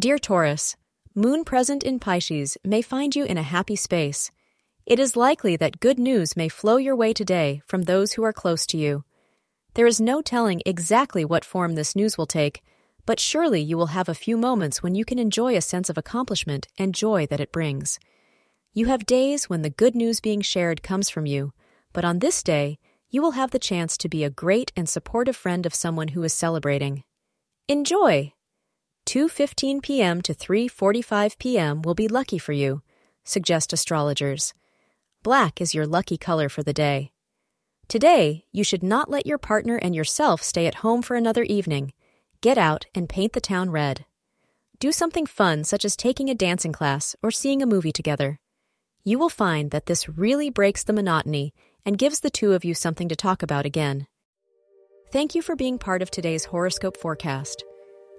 Dear Taurus, Moon present in Pisces may find you in a happy space. It is likely that good news may flow your way today from those who are close to you. There is no telling exactly what form this news will take, but surely you will have a few moments when you can enjoy a sense of accomplishment and joy that it brings. You have days when the good news being shared comes from you, but on this day, you will have the chance to be a great and supportive friend of someone who is celebrating. Enjoy! 2:15 p.m. to 3:45 p.m. will be lucky for you, suggest astrologers. Black is your lucky color for the day. Today, you should not let your partner and yourself stay at home for another evening. Get out and paint the town red. Do something fun such as taking a dancing class or seeing a movie together. You will find that this really breaks the monotony and gives the two of you something to talk about again. Thank you for being part of today's horoscope forecast.